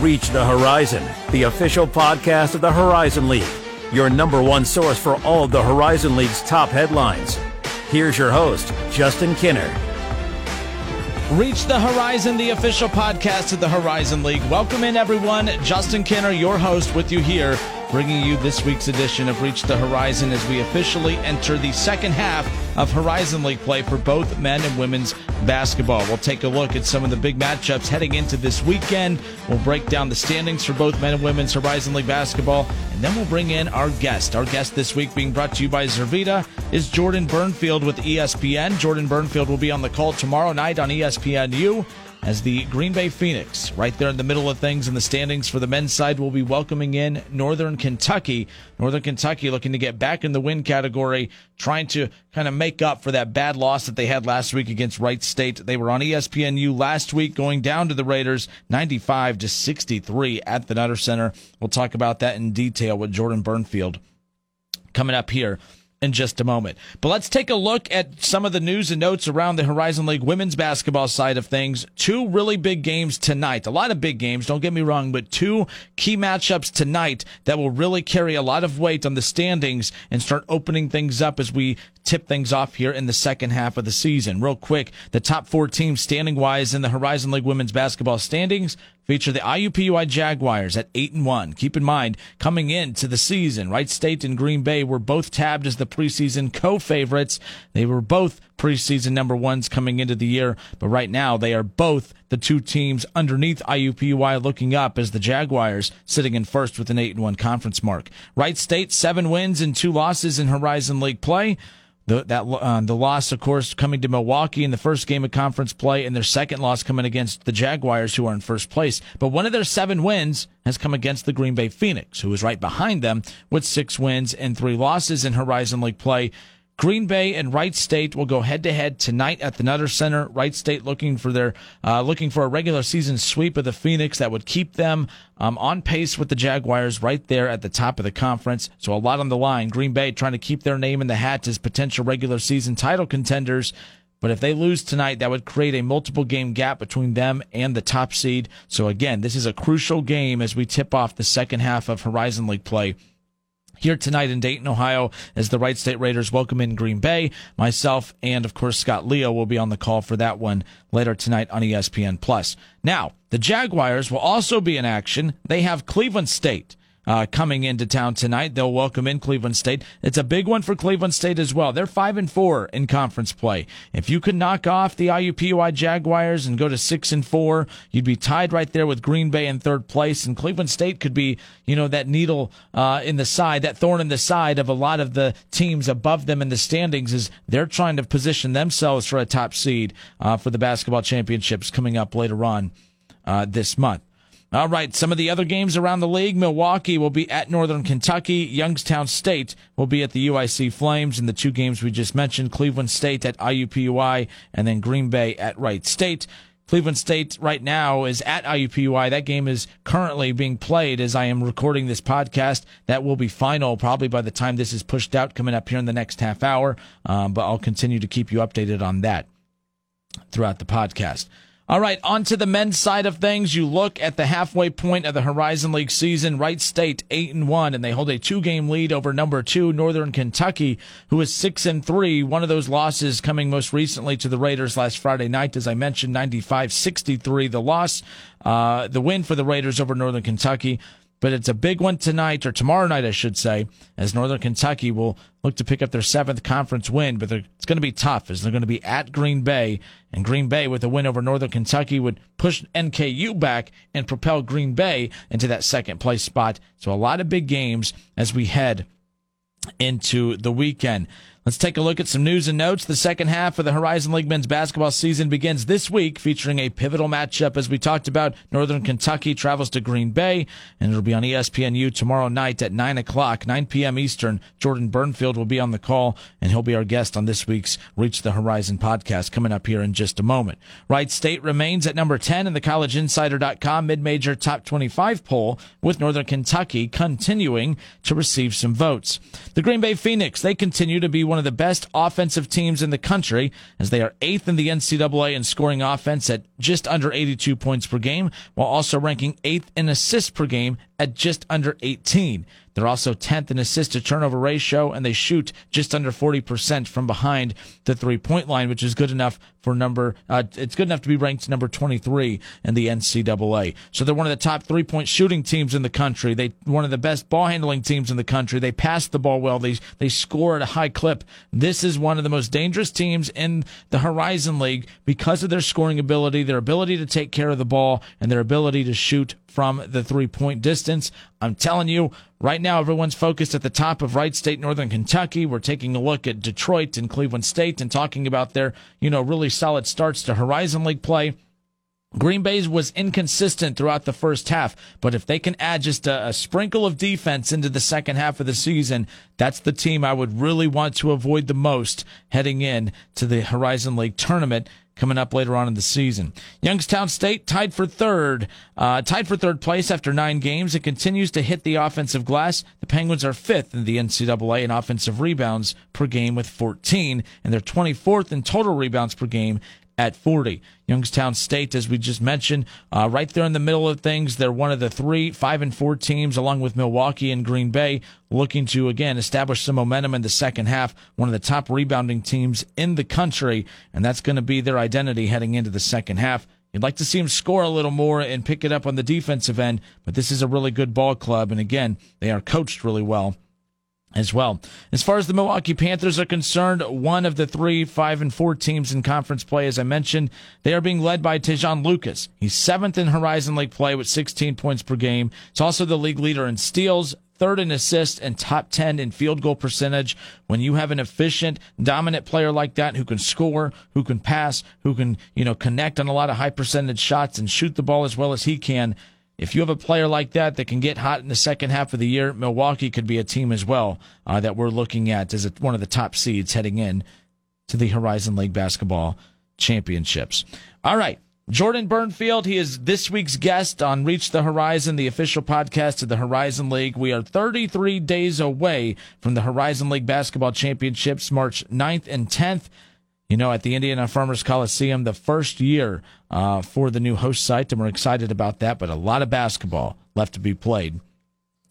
Reach the Horizon, the official podcast of the Horizon League, your number one source for all of the Horizon League's top headlines. Here's your host, Justin Kinner. Reach the Horizon, the official podcast of the Horizon League. Welcome in, everyone. Justin Kinner, your host, with you here, bringing you this week's edition of Reach the Horizon as we officially enter the second half of Horizon League play for both men and women's basketball. We'll take a look at some of the big matchups heading into this weekend. We'll break down the standings for both men and women's Horizon League basketball, and then we'll bring in our guest. Our guest this week, being brought to you by Zervita, is Jordan Burnfield with ESPN. Jordan Burnfield will be on the call tomorrow night on ESPNU as the Green Bay Phoenix, right there in the middle of things in the standings for the men's side, will be welcoming in Northern Kentucky. Northern Kentucky looking to get back in the win category, trying to kind of make up for that bad loss that they had last week against Wright State. They were on ESPNU last week, going down to the Raiders 95-63 at the Nutter Center. We'll talk about that in detail with Jordan Burnfield coming up here in just a moment. But let's take a look at some of the news and notes around the Horizon League women's basketball side of things. Two really big games tonight. A lot of big games, don't get me wrong, but two key matchups tonight that will really carry a lot of weight on the standings and start opening things up as we tip things off here in the second half of the season. Real quick, the top four teams standing-wise in the Horizon League women's basketball standings feature the IUPUI Jaguars at 8-1. Keep in mind, coming into the season, Wright State and Green Bay were both tabbed as the preseason co-favorites. They were both preseason number ones coming into the year, but right now they are both the two teams underneath IUPUI looking up, as the Jaguars sitting in first with an 8-1 conference mark. Wright State, 7 wins and 2 losses in Horizon League play. The loss, of course, coming to Milwaukee in the first game of conference play, and their second loss coming against the Jaguars, who are in first place. But one of their 7 wins has come against the Green Bay Phoenix, who is right behind them with 6 wins and 3 losses in Horizon League play. Green Bay and Wright State will go head-to-head tonight at the Nutter Center. Wright State looking for their looking for a regular season sweep of the Phoenix that would keep them on pace with the Jaguars right there at the top of the conference. So a lot on the line. Green Bay trying to keep their name in the hat as potential regular season title contenders. But if they lose tonight, that would create a multiple game gap between them and the top seed. So again, this is a crucial game as we tip off the second half of Horizon League play here tonight in Dayton, Ohio, as the Wright State Raiders welcome in Green Bay. Myself and, of course, Scott Leo will be on the call for that one later tonight on ESPN+. Now, the Jaguars will also be in action. They have Cleveland State coming into town tonight. They'll welcome in Cleveland State. It's a big one for Cleveland State as well. They're 5-4 in conference play. If you could knock off the IUPUI Jaguars and go to 6-4, you'd be tied right there with Green Bay in third place, and Cleveland State could be, you know, that needle in the side, that thorn in the side of a lot of the teams above them in the standings, as they're trying to position themselves for a top seed for the basketball championships coming up later on this month. All right, some of the other games around the league. Milwaukee will be at Northern Kentucky. Youngstown State will be at the UIC Flames. In the two games we just mentioned, Cleveland State at IUPUI and then Green Bay at Wright State. Cleveland State right now is at IUPUI. That game is currently being played as I am recording this podcast. That will be final probably by the time this is pushed out, coming up here in the next half hour. But I'll continue to keep you updated on that throughout the podcast. All right, on to the men's side of things. You look at the halfway point of the Horizon League season. Wright State 8-1, and they hold a 2-game lead over number 2 Northern Kentucky, who is 6-3. One of those losses coming most recently to the Raiders last Friday night, as I mentioned, 95-63. The loss, the win for the Raiders over Northern Kentucky. But it's a big one tonight, or tomorrow night, I should say, as Northern Kentucky will look to pick up their 7th conference win. But it's going to be tough, as they're going to be at Green Bay. And Green Bay, with a win over Northern Kentucky, would push NKU back and propel Green Bay into that second-place spot. So a lot of big games as we head into the weekend. Let's take a look at some news and notes. The second half of the Horizon League men's basketball season begins this week, featuring a pivotal matchup. As we talked about, Northern Kentucky travels to Green Bay, and it'll be on ESPNU tomorrow night at 9 p.m. Eastern. Jordan Burnfield will be on the call, and he'll be our guest on this week's Reach the Horizon podcast coming up here in just a moment. Wright State remains at number 10 in the collegeinsider.com mid-major top 25 poll, with Northern Kentucky continuing to receive some votes. The Green Bay Phoenix, they continue to be one of the best offensive teams in the country, as they are 8th in the NCAA in scoring offense at just under 82 points per game, while also ranking 8th in assists per game at just under 18. They're also 10th in assist-to-turnover ratio, and they shoot just under 40% from behind the three-point line, which is good enough for it's good enough to be ranked number 23 in the NCAA. So they're one of the top three-point shooting teams in the country. They're one of the best ball-handling teams in the country. They pass the ball well. They score at a high clip. This is one of the most dangerous teams in the Horizon League because of their scoring ability, their ability to take care of the ball, and their ability to shoot from the three-point distance. I'm telling you, right now everyone's focused at the top of Wright State, Northern Kentucky. We're taking a look at Detroit and Cleveland State and talking about their, really solid starts to Horizon League play. Green Bay's was inconsistent throughout the first half, but if they can add just a sprinkle of defense into the second half of the season, that's the team I would really want to avoid the most heading in to the Horizon League tournament coming up later on in the season. Youngstown State tied for third place after 9 games. It continues to hit the offensive glass. The Penguins are 5th in the NCAA in offensive rebounds per game with 14, and they're 24th in total rebounds per game at 40. Youngstown State, as we just mentioned, right there in the middle of things. They're one of the 3, 5, and 4 teams, along with Milwaukee and Green Bay, looking to, again, establish some momentum in the second half. One of the top rebounding teams in the country, and that's going to be their identity heading into the second half. You'd like to see them score a little more and pick it up on the defensive end, but this is a really good ball club, and again, they are coached really well as well. As far as the Milwaukee Panthers are concerned, one of the 3, 5, and 4 teams in conference play, as I mentioned, they are being led by Tijon Lucas. He's 7th in Horizon League play with 16 points per game. He's also the league leader in steals, 3rd in assists, and top 10 in field goal percentage. When you have an efficient, dominant player like that who can score, who can pass, who can, connect on a lot of high percentage shots and shoot the ball as well as he can, if you have a player like that that can get hot in the second half of the year, Milwaukee could be a team as well that we're looking at as one of the top seeds heading in to the Horizon League Basketball Championships. All right, Jordan Burnfield, he is this week's guest on Reach the Horizon, the official podcast of the Horizon League. We are 33 days away from the Horizon League Basketball Championships, March 9th and 10th. At the Indiana Farmers Coliseum, the first year for the new host site, and we're excited about that, but a lot of basketball left to be played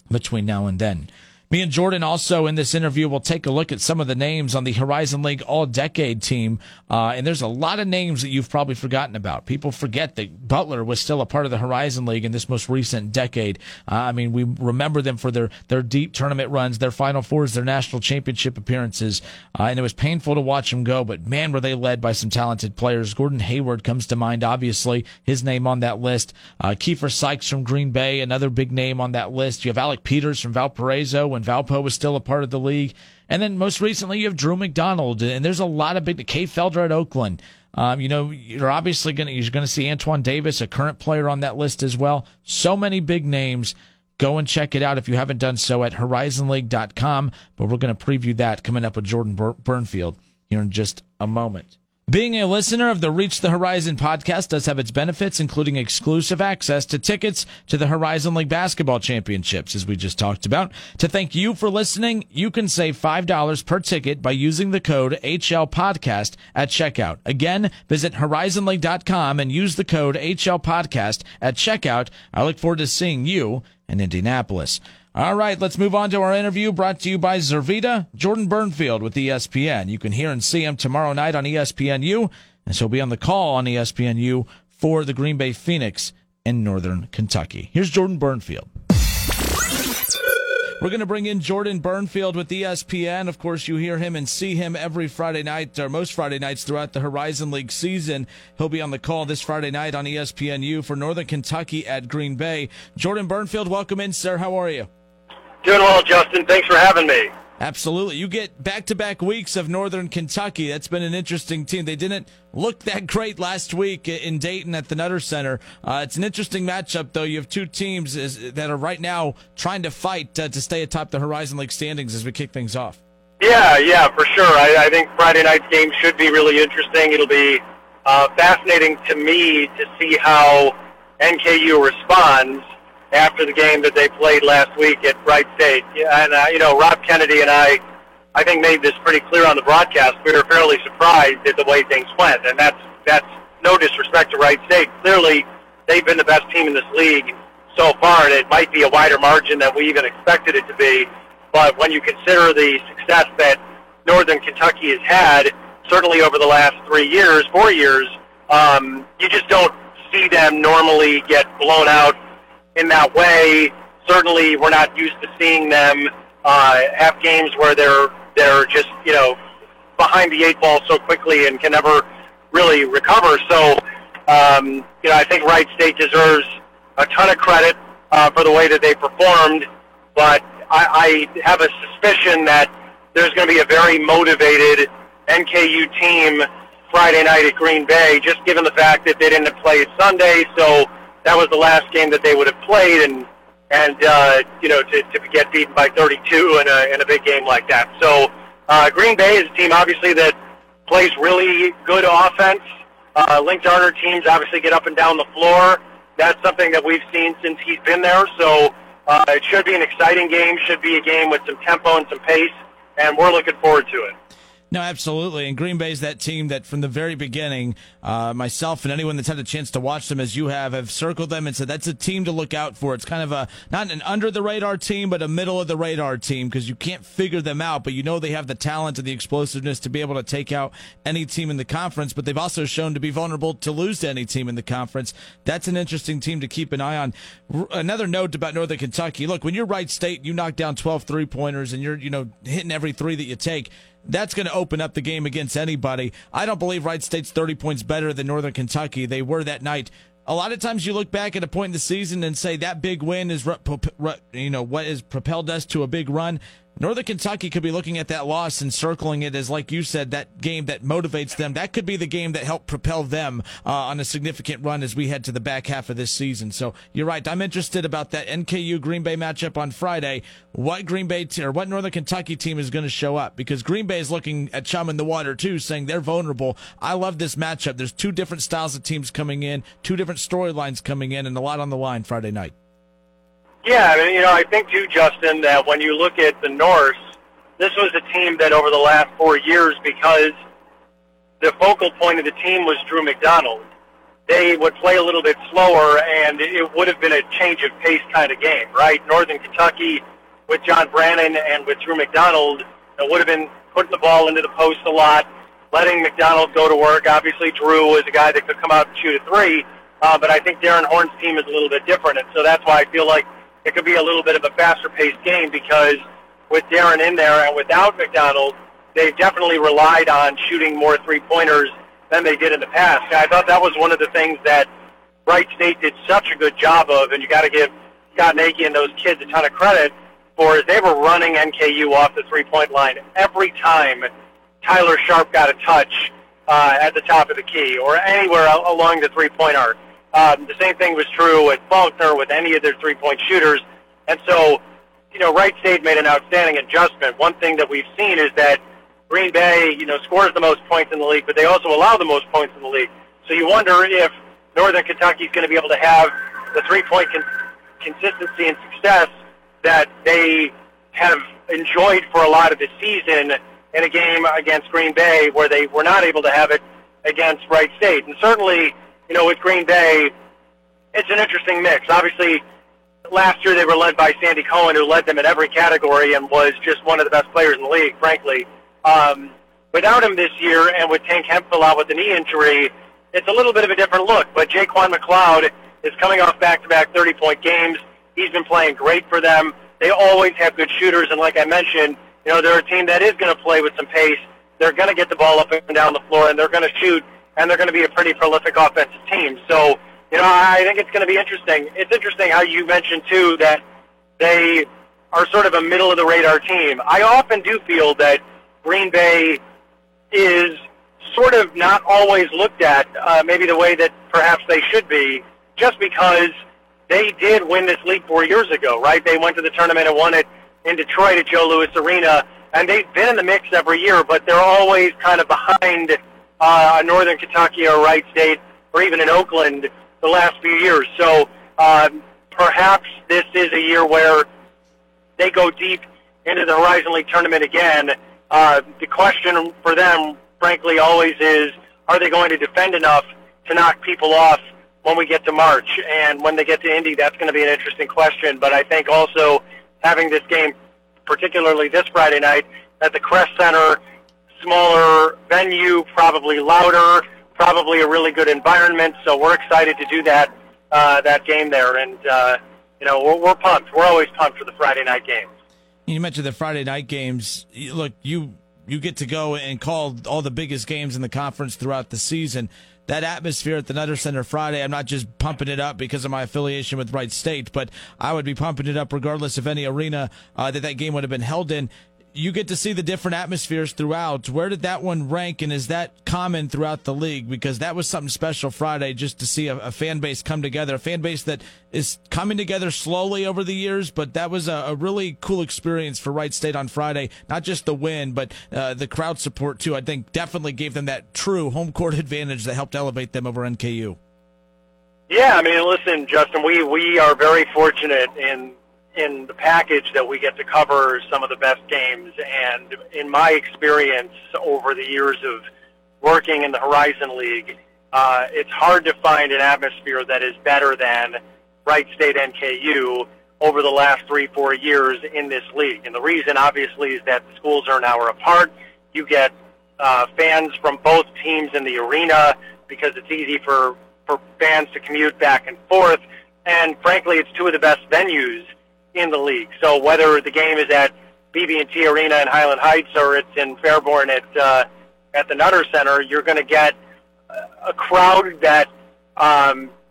between now and then. Me and Jordan also in this interview will take a look at some of the names on the Horizon League All-Decade team, and there's a lot of names that you've probably forgotten about. People forget that Butler was still a part of the Horizon League in this most recent decade. We remember them for their deep tournament runs, their Final Fours, their national championship appearances, and it was painful to watch them go, but man, were they led by some talented players. Gordon Hayward comes to mind, obviously, his name on that list. Kiefer Sykes from Green Bay, another big name on that list. You have Alec Peters from Valparaiso, and Valpo was still a part of the league. And then most recently, you have Drew McDonald, and there's a lot of big, Kay Felder at Oakland. You're obviously going to see Antoine Davis, a current player on that list as well. So many big names. Go and check it out if you haven't done so at horizonleague.com, but we're going to preview that coming up with Jordan Burnfield here in just a moment. Being a listener of the Reach the Horizon podcast does have its benefits, including exclusive access to tickets to the Horizon League Basketball Championships, as we just talked about. To thank you for listening, you can save $5 per ticket by using the code HLPODCAST at checkout. Again, visit horizonleague.com and use the code HLPODCAST at checkout. I look forward to seeing you in Indianapolis. All right, let's move on to our interview brought to you by Zervita, Jordan Burnfield with ESPN. You can hear and see him tomorrow night on ESPNU, and he'll be on the call on ESPNU for the Green Bay Phoenix in Northern Kentucky. Here's Jordan Burnfield. We're going to bring in Jordan Burnfield with ESPN. Of course, you hear him and see him every Friday night, or most Friday nights throughout the Horizon League season. He'll be on the call this Friday night on ESPNU for Northern Kentucky at Green Bay. Jordan Burnfield, welcome in, sir. How are you? Doing well, Justin. Thanks for having me. Absolutely. You get back-to-back weeks of Northern Kentucky. That's been an interesting team. They didn't look that great last week in Dayton at the Nutter Center. It's an interesting matchup, though. You have two teams that are right now trying to fight to stay atop the Horizon League standings as we kick things off. Yeah, for sure. I think Friday night's game should be really interesting. It'll be fascinating to me to see how NKU responds after the game that they played last week at Wright State. And Rob Kennedy and I I think made this pretty clear on the broadcast. We were fairly surprised at the way things went, and that's no disrespect to Wright State. Clearly, they've been the best team in this league so far, and it might be a wider margin than we even expected it to be. But when you consider the success that Northern Kentucky has had, certainly over the last 3 years, 4 years, you just don't see them normally get blown out in that way. Certainly, we're not used to seeing them have games where they're just, you know, behind the eight ball so quickly and can never really recover. So, you know, I think Wright State deserves a ton of credit for the way that they performed, but I have a suspicion that there's going to be a very motivated NKU team Friday night at Green Bay, just given the fact that they didn't play Sunday, so that was the last game that they would have played, and you know, to get beaten by 32 in a big game like that. So Green Bay is a team, obviously, that plays really good offense. Link Darner teams obviously get up and down the floor. That's something that we've seen since he's been there, so it should be an exciting game, should be a game with some tempo and some pace, and we're looking forward to it. No, absolutely. And Green Bay's that team that from the very beginning, myself and anyone that's had a chance to watch them as you have circled them and said that's a team to look out for. It's kind of a, not an under-the-radar team, but a middle-of-the-radar team because you can't figure them out, but you know they have the talent and the explosiveness to be able to take out any team in the conference, but they've also shown to be vulnerable to lose to any team in the conference. That's an interesting team to keep an eye on. Another note about Northern Kentucky, look, when you're Wright State, you knock down 12 three-pointers and you're, you know, hitting every three that you take. That's going to open up the game against anybody. I don't believe Wright State's 30 points better than Northern Kentucky. They were that night. A lot of times you look back at a point in the season and say that big win is, you know, what has propelled us to a big run. Northern Kentucky could be looking at that loss and circling it as, like you said, that game that motivates them. That could be the game that helped propel them on a significant run as we head to the back half of this season. So you're right. I'm interested about that NKU Green Bay matchup on Friday. What Green Bay or what Northern Kentucky team is going to show up? Because Green Bay is looking at chum in the water too, saying they're vulnerable. I love this matchup. There's two different styles of teams coming in, two different storylines coming in, and a lot on the line Friday night. Yeah, I mean, you know, I think, too, Justin, that when you look at the Norse, this was a team that over the last 4 years, because the focal point of the team was Drew McDonald, they would play a little bit slower, and it would have been a change of pace kind of game, right? Northern Kentucky with John Brannon and with Drew McDonald, it would have been putting the ball into the post a lot, letting McDonald go to work. Obviously, Drew was a guy that could come out and shoot a three, but I think Darren Horn's team is a little bit different, and so that's why I feel like it could be a little bit of a faster-paced game because with Darren in there and without McDonald, they've definitely relied on shooting more three-pointers than they did in the past. And I thought that was one of the things that Wright State did such a good job of, and you got to give Scott Nagy and those kids a ton of credit for is they were running NKU off the three-point line every time Tyler Sharp got a touch at the top of the key or anywhere along the three-point arc. The same thing was true with Faulkner, with any of their three-point shooters. And so, you know, Wright State made an outstanding adjustment. One thing that we've seen is that Green Bay, you know, scores the most points in the league, but they also allow the most points in the league. So you wonder if Northern Kentucky is going to be able to have the three-point consistency and success that they have enjoyed for a lot of the season in a game against Green Bay where they were not able to have it against Wright State. And certainly, you know, with Green Bay, it's an interesting mix. Obviously, last year they were led by Sandy Cohen, who led them in every category and was just one of the best players in the league, frankly. Without him this year and with Tank Hemphill out with a knee injury, it's a little bit of a different look. But Jaquan McLeod is coming off back-to-back 30-point games. He's been playing great for them. They always have good shooters, and like I mentioned, you know, they're a team that is going to play with some pace. They're going to get the ball up and down the floor, and they're going to shoot, and they're going to be a pretty prolific offensive team. So, you know, I think it's going to be interesting. It's interesting how you mentioned, too, that they are sort of a middle-of-the-radar team. I often do feel that Green Bay is sort of not always looked at, maybe the way that perhaps they should be, just because they did win this league 4 years ago, right? They went to the tournament and won it in Detroit at Joe Louis Arena, and they've been in the mix every year, but they're always kind of behind Northern Kentucky or Wright State or even in Oakland the last few years. So perhaps this is a year where they go deep into the Horizon League tournament again The question for them, frankly, always is, are they going to defend enough to knock people off when we get to March? And when they get to Indy, that's going to be an interesting question. But I think also having this game, particularly this Friday night, at the Crest Center, smaller venue, probably louder, probably a really good environment. So we're excited to do that game there. And, we're pumped. We're always pumped for the Friday night games. You mentioned the Friday night games. Look, you get to go and call all the biggest games in the conference throughout the season. That atmosphere at the Nutter Center Friday, I'm not just pumping it up because of my affiliation with Wright State, but I would be pumping it up regardless of any arena that game would have been held in. You get to see the different atmospheres throughout. Where did that one rank, and is that common throughout the league? Because that was something special Friday, just to see a fan base come together, a fan base that is coming together slowly over the years, but that was a really cool experience for Wright State on Friday. Not just the win, but the crowd support, too, I think definitely gave them that true home court advantage that helped elevate them over NKU. Yeah, I mean, listen, Justin, we are very fortunate in the package that we get to cover some of the best games. And in my experience over the years of working in the Horizon League, it's hard to find an atmosphere that is better than Wright State NKU over the last 3-4 years in this league. And the reason, obviously, is that the schools are an hour apart. You get fans from both teams in the arena because it's easy for fans to commute back and forth. And, frankly, it's two of the best venues in the league. So whether the game is at BB&T Arena in Highland Heights or it's in Fairborn at the Nutter Center, you're going to get a crowd that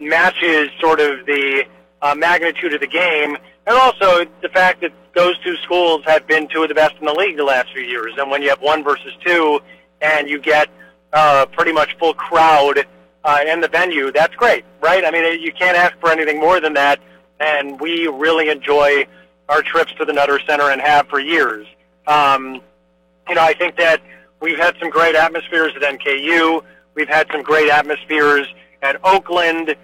matches sort of the magnitude of the game, and also the fact that those two schools have been two of the best in the league the last few years. And when you have one versus two and you get pretty much full crowd in the venue, that's great, right? I mean, you can't ask for anything more than that. And we really enjoy our trips to the Nutter Center and have for years. I think that we've had some great atmospheres at NKU. We've had some great atmospheres at Oakland.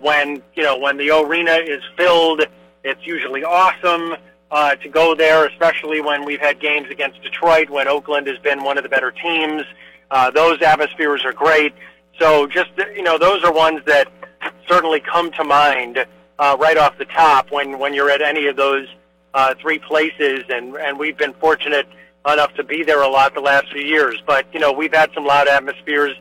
When the arena is filled, it's usually awesome to go there, especially when we've had games against Detroit, when Oakland has been one of the better teams. Those atmospheres are great. So just, those are ones that certainly come to mind right off the top when you're at any of those three places, and we've been fortunate enough to be there a lot the last few years. But, we've had some loud atmospheres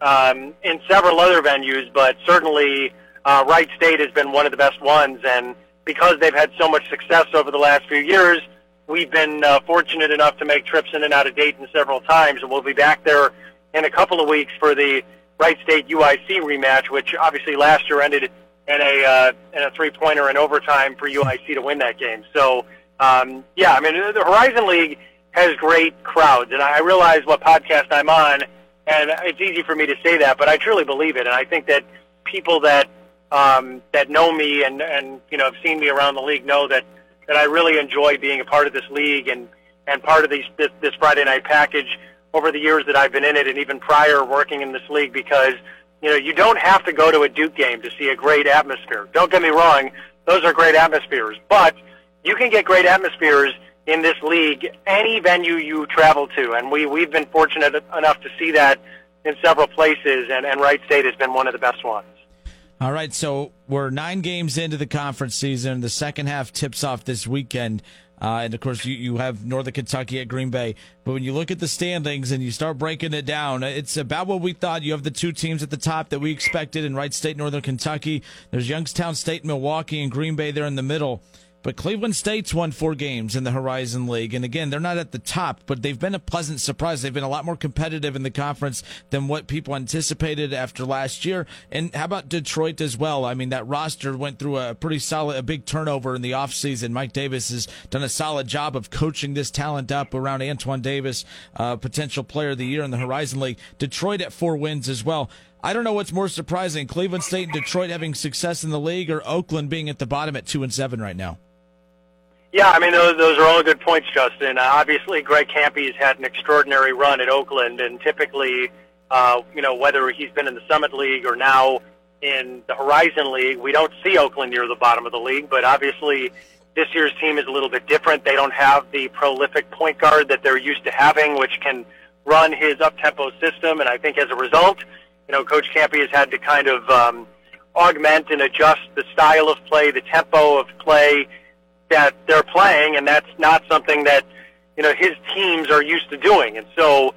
in several other venues, but certainly Wright State has been one of the best ones. And because they've had so much success over the last few years, we've been fortunate enough to make trips in and out of Dayton several times, and we'll be back there in a couple of weeks for the Wright State UIC rematch, which obviously last year ended and a three-pointer in overtime for UIC to win that game. So, the Horizon League has great crowds, and I realize what podcast I'm on, and it's easy for me to say that, but I truly believe it, and I think that people that know me and have seen me around the league know that I really enjoy being a part of this league and part of this Friday night package over the years that I've been in it, and even prior working in this league, because you don't have to go to a Duke game to see a great atmosphere. Don't get me wrong, those are great atmospheres. But you can get great atmospheres in this league any venue you travel to. And we've been fortunate enough to see that in several places, and Wright State has been one of the best ones. All right, so we're 9 games into the conference season. The second half tips off this weekend. And, of course, you have Northern Kentucky at Green Bay. But when you look at the standings and you start breaking it down, it's about what we thought. You have the two teams at the top that we expected in Wright State, Northern Kentucky. There's Youngstown State, Milwaukee, and Green Bay there in the middle. But Cleveland State's won 4 games in the Horizon League. And, again, they're not at the top, but they've been a pleasant surprise. They've been a lot more competitive in the conference than what people anticipated after last year. And how about Detroit as well? I mean, that roster went through a big turnover in the offseason. Mike Davis has done a solid job of coaching this talent up around Antoine Davis, potential player of the year in the Horizon League. Detroit at 4 wins as well. I don't know what's more surprising, Cleveland State and Detroit having success in the league, or Oakland being at the bottom at 2-7 right now. Yeah, I mean, those are all good points, Justin. Obviously, Greg Campy's had an extraordinary run at Oakland, and typically, whether he's been in the Summit League or now in the Horizon League, we don't see Oakland near the bottom of the league, but obviously This year's team is a little bit different. They don't have the prolific point guard that they're used to having, which can run his up-tempo system. And I think as a result, you know, Coach Campy has had to kind of augment and adjust the style of play, the tempo of play that they're playing, and that's not something that, you know, his teams are used to doing. And so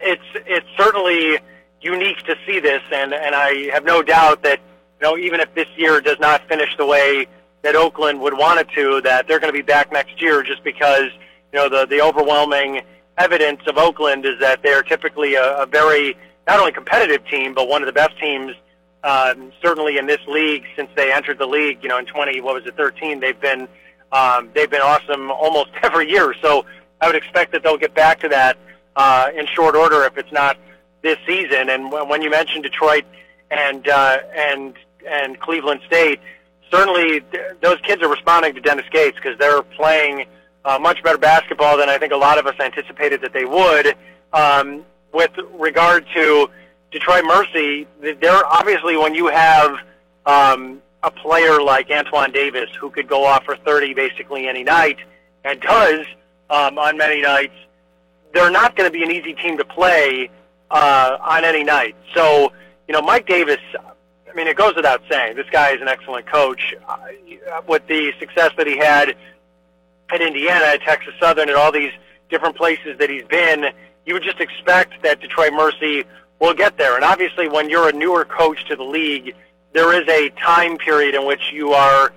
it's certainly unique to see this, and I have no doubt that, you know, even if this year does not finish the way that Oakland would want it to, that they're going to be back next year, just because, you know, the overwhelming evidence of Oakland is that they're typically a very not only competitive team, but one of the best teams, certainly in this league since they entered the league, you know, in 2013, they've been awesome almost every year. So I would expect that they'll get back to that in short order, if it's not this season. And when you mentioned Detroit and Cleveland State, certainly those kids are responding to Dennis Gates, because they're playing much better basketball than I think a lot of us anticipated that they would. With regard to Detroit Mercy, they're obviously, when you have a player like Antoine Davis, who could go off for 30 basically any night, and does on many nights, they're not going to be an easy team to play on any night. So, you know, Mike Davis, I mean, it goes without saying, this guy is an excellent coach. With the success that he had at Indiana, at Texas Southern, at all these different places that he's been, you would just expect that Detroit Mercy will get there. And obviously, when you're a newer coach to the league, there is a time period in which you are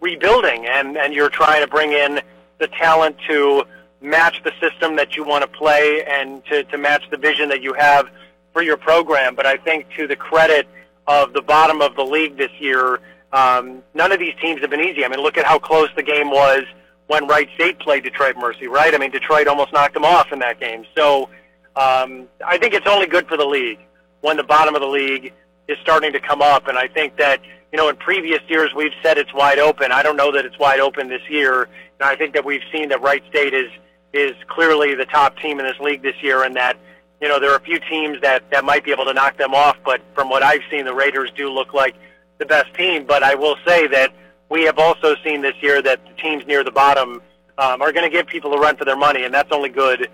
rebuilding, and you're trying to bring in the talent to match the system that you want to play, and to match the vision that you have for your program. But I think, to the credit of the bottom of the league this year, none of these teams have been easy. I mean, look at how close the game was when Wright State played Detroit Mercy, right? I mean, Detroit almost knocked them off in that game. So I think it's only good for the league when the bottom of the league is starting to come up. And I think that, you know, in previous years we've said it's wide open. I don't know that it's wide open this year. And I think that we've seen that Wright State is clearly the top team in this league this year, and that, you know, there are a few teams that might be able to knock them off. But from what I've seen, the Raiders do look like the best team. But I will say that we have also seen this year that the teams near the bottom are going to give people a run for their money, and that's only good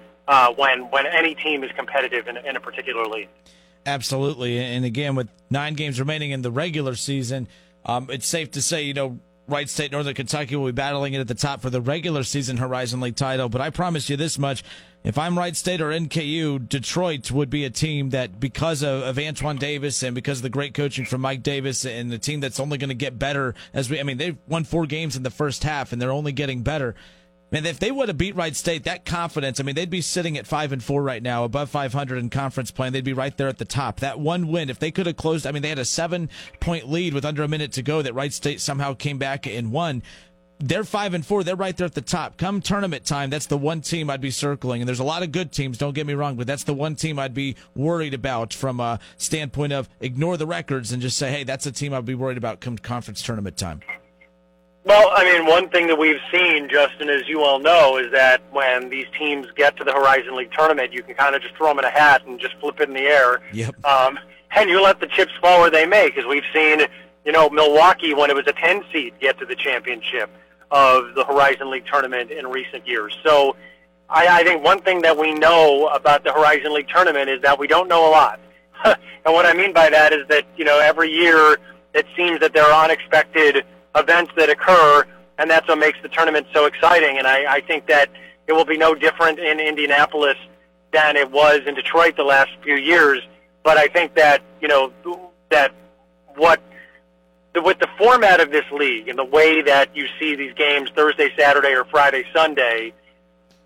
when any team is competitive in a particular league. Absolutely, and again, with 9 games remaining in the regular season, it's safe to say, you know, Wright State, Northern Kentucky will be battling it at the top for the regular season Horizon League title. But I promise you this much, if I'm Wright State or NKU, Detroit would be a team that, because of Antoine Davis and because of the great coaching from Mike Davis, and the team that's only going to get better as we, I mean, they've won 4 games in the first half and they're only getting better. Man, if they would have beat Wright State, that confidence, I mean, they'd be sitting at 5-4 right now, above 500 in conference play, and they'd be right there at the top. That one win, if they could have closed, I mean, they had a 7-point lead with under a minute to go that Wright State somehow came back and won. They're 5-4. They're right there at the top. Come tournament time, that's the one team I'd be circling. And there's a lot of good teams, don't get me wrong, but that's the one team I'd be worried about from a standpoint of ignore the records and just say, hey, that's a team I'd be worried about come conference tournament time. Well, I mean, one thing that we've seen, Justin, as you all know, is that when these teams get to the Horizon League tournament, you can kind of just throw them in a hat and just flip it in the air. Yep. And you let the chips fall where they may, because we've seen, you know, Milwaukee, when it was a 10 seed, get to the championship of the Horizon League tournament in recent years. So I think one thing that we know about the Horizon League tournament is that we don't know a lot. And what I mean by that is that, you know, every year it seems that there are unexpected events that occur, and that's what makes the tournament so exciting. And I think that it will be no different in Indianapolis than it was in Detroit the last few years. But I think that, you know, that with the format of this league and the way that you see these games Thursday, Saturday, or Friday, Sunday,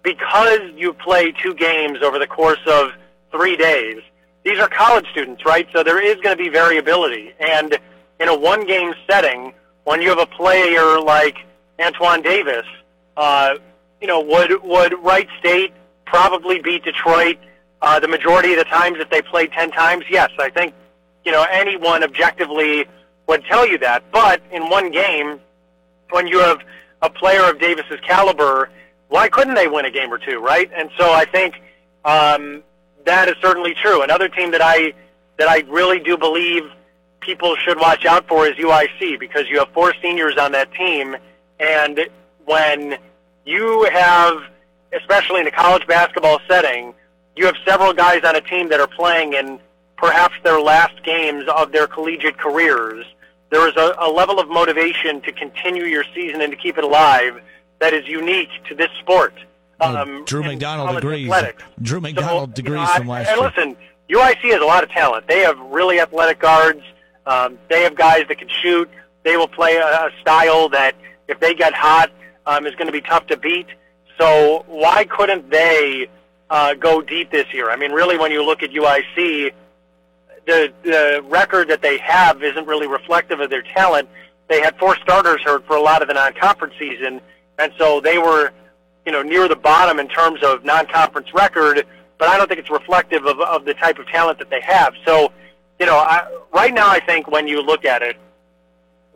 because you play 2 games over the course of 3 days, these are college students, right? So there is going to be variability. And in a one-game setting, when you have a player like Antoine Davis, you know, would Wright State probably beat Detroit the majority of the times if they played 10 times? Yes, I think, you know, anyone objectively would tell you that. But in one game, when you have a player of Davis's caliber, why couldn't they win a game or 2, right? And so I think that is certainly true. Another team that I really do believe people should watch out for is UIC, because you have four seniors on that team, and when you have, especially in a college basketball setting, you have several guys on a team that are playing in perhaps their last games of their collegiate careers, there is a level of motivation to continue your season and to keep it alive that is unique to this sport. Drew McDonald agrees. Athletics. Drew McDonald agrees from last year. And listen, UIC has a lot of talent. They have really athletic guards. They have guys that can shoot. They will play a style that, if they get hot, is going to be tough to beat. So why couldn't they go deep this year? I mean, really, when you look at UIC, the record that they have isn't really reflective of their talent. They had four starters hurt for a lot of the non-conference season, and so they were, you know, near the bottom in terms of non-conference record, but I don't think it's reflective of the type of talent that they have. So, you know, right now I think when you look at it,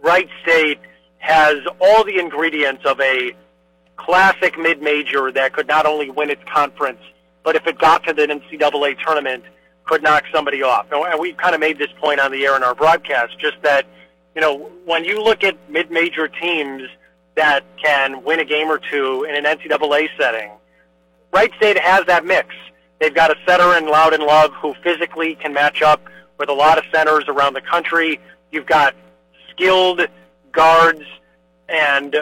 Wright State has all the ingredients of a classic mid-major that could not only win its conference, but if it got to the NCAA tournament, could knock somebody off. And we've kind of made this point on the air in our broadcast, just that, you know, when you look at mid-major teams that can win a game or two in an NCAA setting, Wright State has that mix. They've got a setter in Loudon Love who physically can match up with a lot of centers around the country. You've got skilled guards and,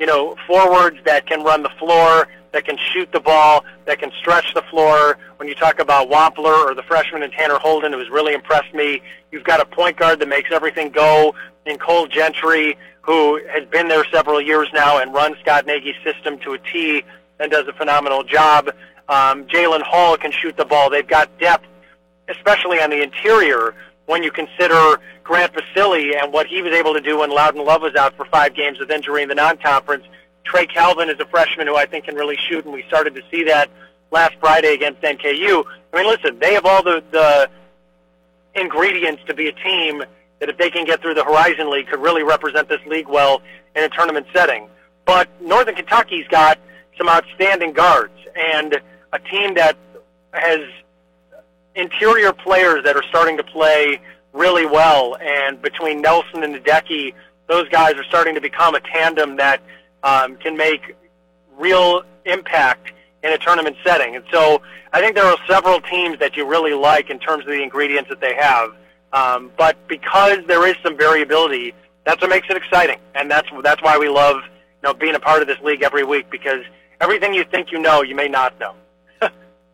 you know, forwards that can run the floor, that can shoot the ball, that can stretch the floor. When you talk about Wampler or the freshman in Tanner Holden, who's really impressed me, you've got a point guard that makes everything go in Cole Gentry, who has been there several years now and runs Scott Nagy's system to a T and does a phenomenal job. Jalen Hall can shoot the ball. They've got depth, especially on the interior, when you consider Grant Basile and what he was able to do when Loudon Love was out for 5 games with injury in the non-conference. Trey Calvin is a freshman who I think can really shoot, and we started to see that last Friday against NKU. I mean, listen, they have all the ingredients to be a team that, if they can get through the Horizon League, could really represent this league well in a tournament setting. But Northern Kentucky's got some outstanding guards and a team that has interior players that are starting to play really well, and between Nelson and Nadecki, those guys are starting to become a tandem that can make real impact in a tournament setting. And so I think there are several teams that you really like in terms of the ingredients that they have. But because there is some variability, that's what makes it exciting. And that's why we love, you know, being a part of this league every week, because everything you think you know, you may not know.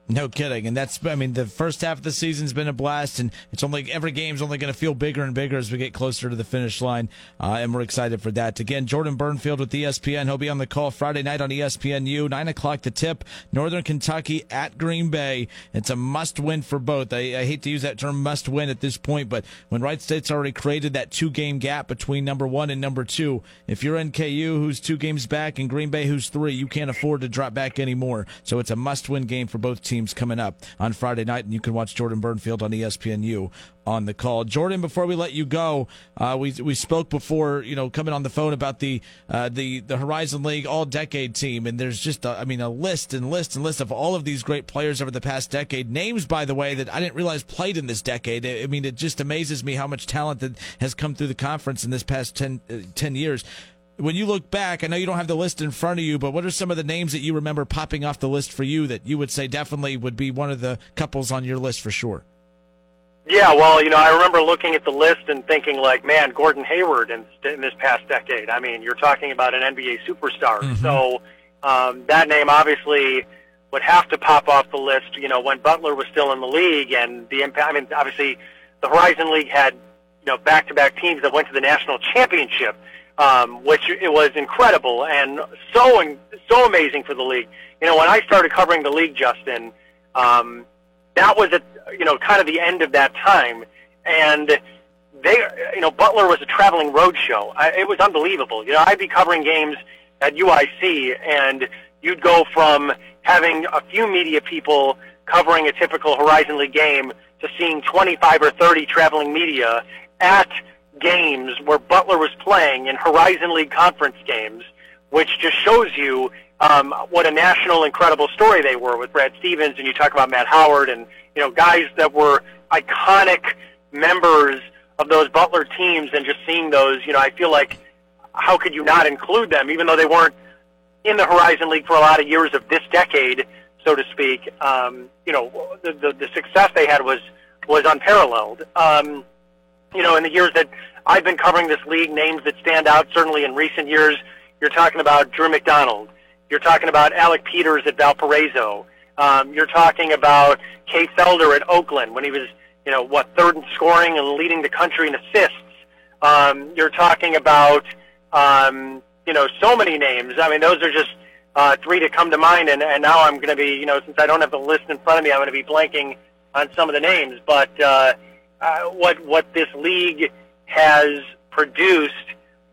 No kidding. And that's, I mean, the first half of the season's been a blast, and it's only, every game's only going to feel bigger and bigger as we get closer to the finish line. And we're excited for that. Again, Jordan Burnfield with ESPN. He'll be on the call Friday night on ESPNU, 9:00 the tip, Northern Kentucky at Green Bay. It's a must win for both. I hate to use that term must win at this point, but when Wright State's already created that 2-game gap between number 1 and number 2, if you're NKU, who's 2 games back, and Green Bay, who's 3, you can't afford to drop back anymore. So it's a must win game for both teams coming up on Friday night, and you can watch Jordan Burnfield on ESPNU on the call. Jordan, before we let you go, we spoke before, you know, coming on the phone about the Horizon League All-Decade team, and there's just a list and list and list of all of these great players over the past decade. Names, by the way, that I didn't realize played in this decade. I mean, it just amazes me how much talent that has come through the conference in this past 10 years. When you look back, I know you don't have the list in front of you, but what are some of the names that you remember popping off the list for you that you would say definitely would be one of the couples on your list for sure? Yeah, well, you know, I remember looking at the list and thinking, like, man, Gordon Hayward in this past decade. I mean, you're talking about an NBA superstar. Mm-hmm. So that name obviously would have to pop off the list, you know, when Butler was still in the league, and the impact. I mean, obviously, the Horizon League had, you know, back-to-back teams that went to the national championship, which it was incredible and so amazing for the league. You know, when I started covering the league, Justin, that was at, you know, kind of the end of that time, and they, you know, Butler was a traveling road show. It was unbelievable. You know, I'd be covering games at UIC, and you'd go from having a few media people covering a typical Horizon League game to seeing 25 or 30 traveling media at games where Butler was playing in Horizon League conference games, which just shows you what a national incredible story they were, with Brad Stevens, and you talk about Matt Howard, and, you know, guys that were iconic members of those Butler teams and just seeing those, you know, I feel like how could you not include them, even though they weren't in the Horizon League for a lot of years of this decade, so to speak. You know, the success they had was unparalleled. You know, in the years that I've been covering this league, names that stand out, certainly in recent years, you're talking about Drew McDonald. You're talking about Alec Peters at Valparaiso. You're talking about Kay Felder at Oakland when he was, you know, what, third in scoring and leading the country in assists. You're talking about, you know, so many names. I mean, those are just three to come to mind, and now I'm going to be, you know, since I don't have the list in front of me, I'm going to be blanking on some of the names. But what this league has produced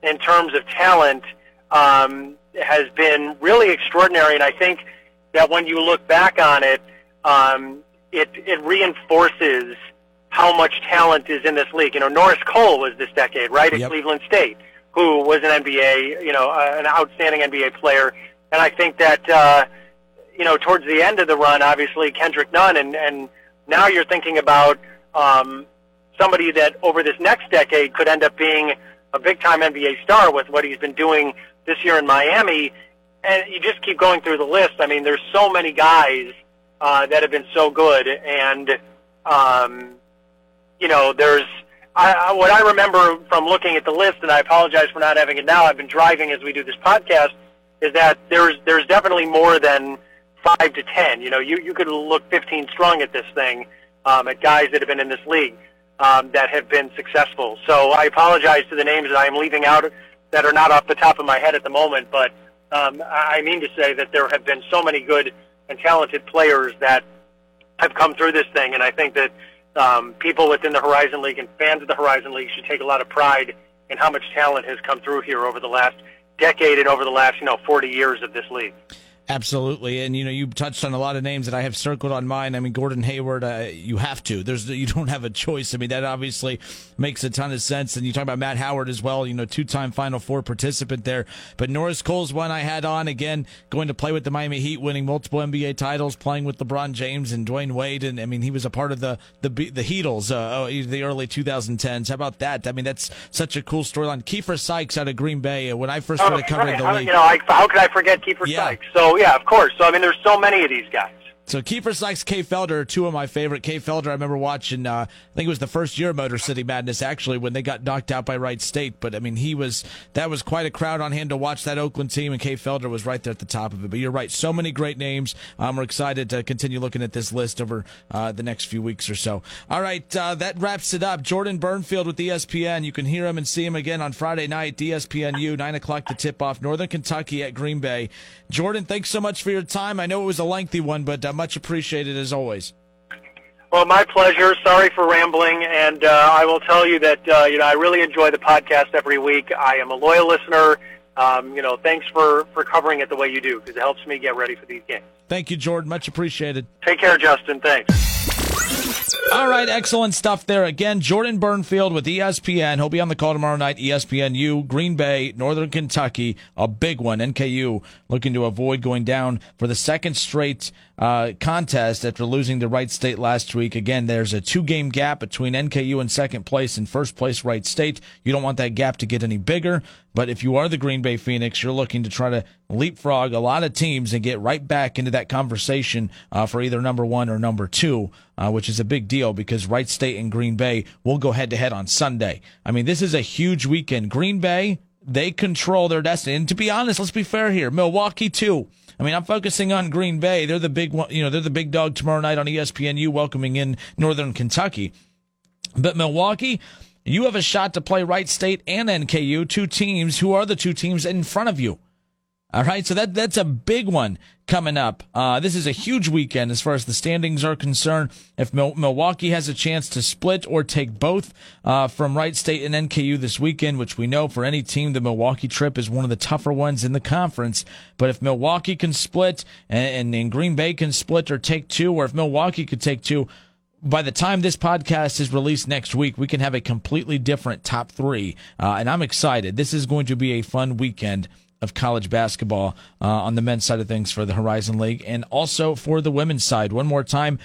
in terms of talent has been really extraordinary, and I think that when you look back on it, it reinforces how much talent is in this league. You know, Norris Cole was this decade, right, at Cleveland State, who was an NBA, you know, an outstanding NBA player. And I think that, you know, towards the end of the run, obviously, Kendrick Nunn, and now you're thinking about somebody that over this next decade could end up being a big-time NBA star with what he's been doing this year in Miami. And you just keep going through the list. I mean, there's so many guys that have been so good. And, you know, there's what I remember from looking at the list, and I apologize for not having it now. I've been driving as we do this podcast, is that there's definitely more than 5 to 10. You know, you could look 15 strong at this thing, at guys that have been in this league that have been successful. So I apologize to the names that I am leaving out that are not off the top of my head at the moment, but I mean to say that there have been so many good and talented players that have come through this thing, and I think that people within the Horizon League and fans of the Horizon League should take a lot of pride in how much talent has come through here over the last decade and over the last, you know, 40 years of this league. Absolutely, and you know, you touched on a lot of names that I have circled on mine. I mean, Gordon Hayward, you have to. You don't have a choice. I mean, that obviously makes a ton of sense. And you talk about Matt Howard as well. You know, two-time Final Four participant there. But Norris Cole's one I had on again, going to play with the Miami Heat, winning multiple NBA titles, playing with LeBron James and Dwayne Wade, and I mean, he was a part of the Heatles, the early 2010s. How about that? I mean, that's such a cool storyline. Kiefer Sykes out of Green Bay. When I first started covering the league, you know, how could I forget Kiefer Sykes? So. Yeah, of course. So, I mean, there's so many of these guys. So Kiefer Sykes, Kay Felder are two of my favorite. Kay Felder, I remember watching, I think it was the first year of Motor City Madness, actually, when they got knocked out by Wright State. But, I mean, that was quite a crowd on hand to watch that Oakland team, and Kay Felder was right there at the top of it. But you're right, so many great names. We're excited to continue looking at this list over the next few weeks or so. All right, that wraps it up. Jordan Burnfield with ESPN. You can hear him and see him again on Friday night, ESPNU, 9 o'clock to tip-off, Northern Kentucky at Green Bay. Jordan, thanks so much for your time. I know it was a lengthy one, but much appreciated as always. Well, my pleasure. Sorry for rambling, and I will tell you that you know, I really enjoy the podcast every week. I am a loyal listener. You know, thanks for covering it the way you do, because it helps me get ready for these games. Thank you, Jordan. Much appreciated. Take care, Justin. Thanks. All right, excellent stuff there. Again, Jordan Burnfield with ESPN. He'll be on the call tomorrow night, ESPNU, Green Bay, Northern Kentucky, a big one. NKU looking to avoid going down for the second straight contest after losing to Wright State last week. Again, there's a two-game gap between NKU in second place and first place Wright State. You don't want that gap to get any bigger, but if you are the Green Bay Phoenix, you're looking to try to leapfrog a lot of teams and get right back into that conversation for either number one or number two, which is a big deal, because Wright State and Green Bay will go head-to-head on Sunday. I mean, this is a huge weekend. Green Bay, they control their destiny. And to be honest, let's be fair here. Milwaukee, too. I mean, I'm focusing on Green Bay. They're the big one, you know, they're the big dog tomorrow night on ESPNU, welcoming in Northern Kentucky. But Milwaukee, you have a shot to play Wright State and NKU, two teams who are the two teams in front of you. All right, so that's a big one coming up. This is a huge weekend as far as the standings are concerned. If Milwaukee has a chance to split or take both from Wright State and NKU this weekend, which we know for any team, the Milwaukee trip is one of the tougher ones in the conference. But if Milwaukee can split and Green Bay can split or take two, or if Milwaukee could take two, by the time this podcast is released next week, we can have a completely different top three. And I'm excited. This is going to be a fun weekend of college basketball on the men's side of things for the Horizon League and also for the women's side. One more time,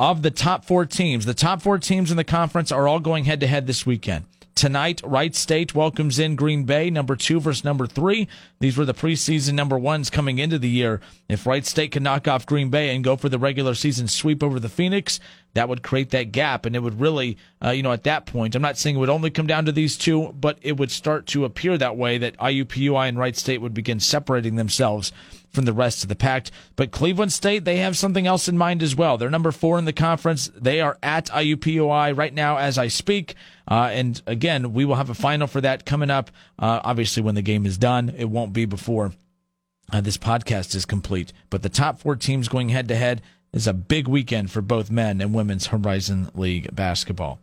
of the top four teams. The top four teams in the conference are all going head-to-head this weekend. Tonight, Wright State welcomes in Green Bay, number 2 versus number 3. These were the preseason number 1s coming into the year. If Wright State can knock off Green Bay and go for the regular season sweep over the Phoenix, that would create that gap, and it would really, at that point, I'm not saying it would only come down to these two, but it would start to appear that way, that IUPUI and Wright State would begin separating themselves from the rest of the pack. But Cleveland State, they have something else in mind as well. They're number 4 in the conference. They are at IUPUI right now as I speak. And again, we will have a final for that coming up. Obviously, when the game is done, it won't be before this podcast is complete. But the top 4 teams going head-to-head is a big weekend for both men and women's Horizon League basketball.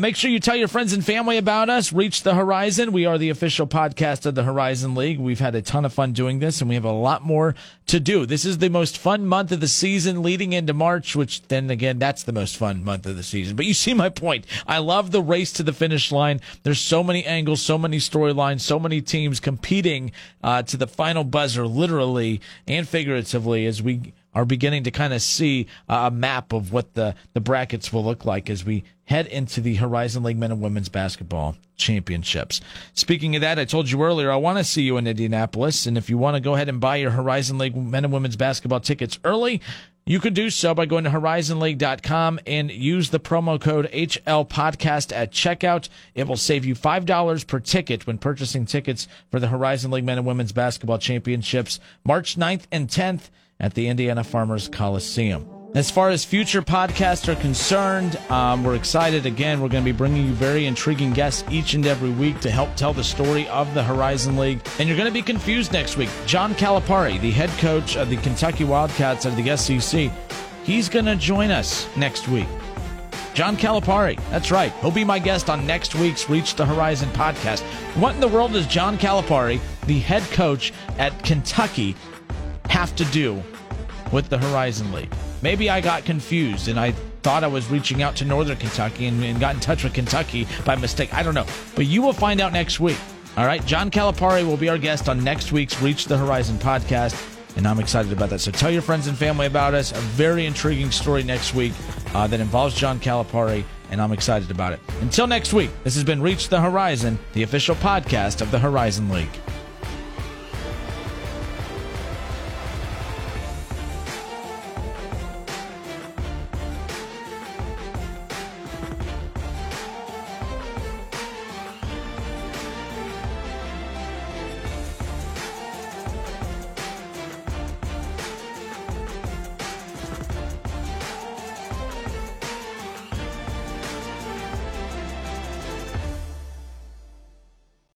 Make sure you tell your friends and family about us. Reach the Horizon. We are the official podcast of the Horizon League. We've had a ton of fun doing this, and we have a lot more to do. This is the most fun month of the season leading into March, which then again, that's the most fun month of the season. But you see my point. I love the race to the finish line. There's so many angles, so many storylines, so many teams competing to the final buzzer, literally and figuratively, as we are beginning to kind of see a map of what the brackets will look like as we head into the Horizon League Men and Women's Basketball Championships. Speaking of that, I told you earlier, I want to see you in Indianapolis, and if you want to go ahead and buy your Horizon League Men and Women's Basketball tickets early, you could do so by going to horizonleague.com and use the promo code HLPODCAST at checkout. It will save you $5 per ticket when purchasing tickets for the Horizon League Men and Women's Basketball Championships March 9th and 10th. At the Indiana Farmers Coliseum. As far as future podcasts are concerned, we're excited again. We're going to be bringing you very intriguing guests each and every week to help tell the story of the Horizon League. And you're going to be confused next week. John Calipari, the head coach of the Kentucky Wildcats of the SEC, he's going to join us next week. John Calipari, that's right. He'll be my guest on next week's Reach the Horizon podcast. What in the world does John Calipari, the head coach at Kentucky, have to do with the Horizon League? Maybe I got confused and I thought I was reaching out to Northern Kentucky and got in touch with Kentucky by mistake. I don't know. But you will find out next week. All right? John Calipari will be our guest on next week's Reach the Horizon podcast, and I'm excited about that. So tell your friends and family about us. A very intriguing story next week that involves John Calipari, and I'm excited about it. Until next week, this has been Reach the Horizon, the official podcast of the Horizon League.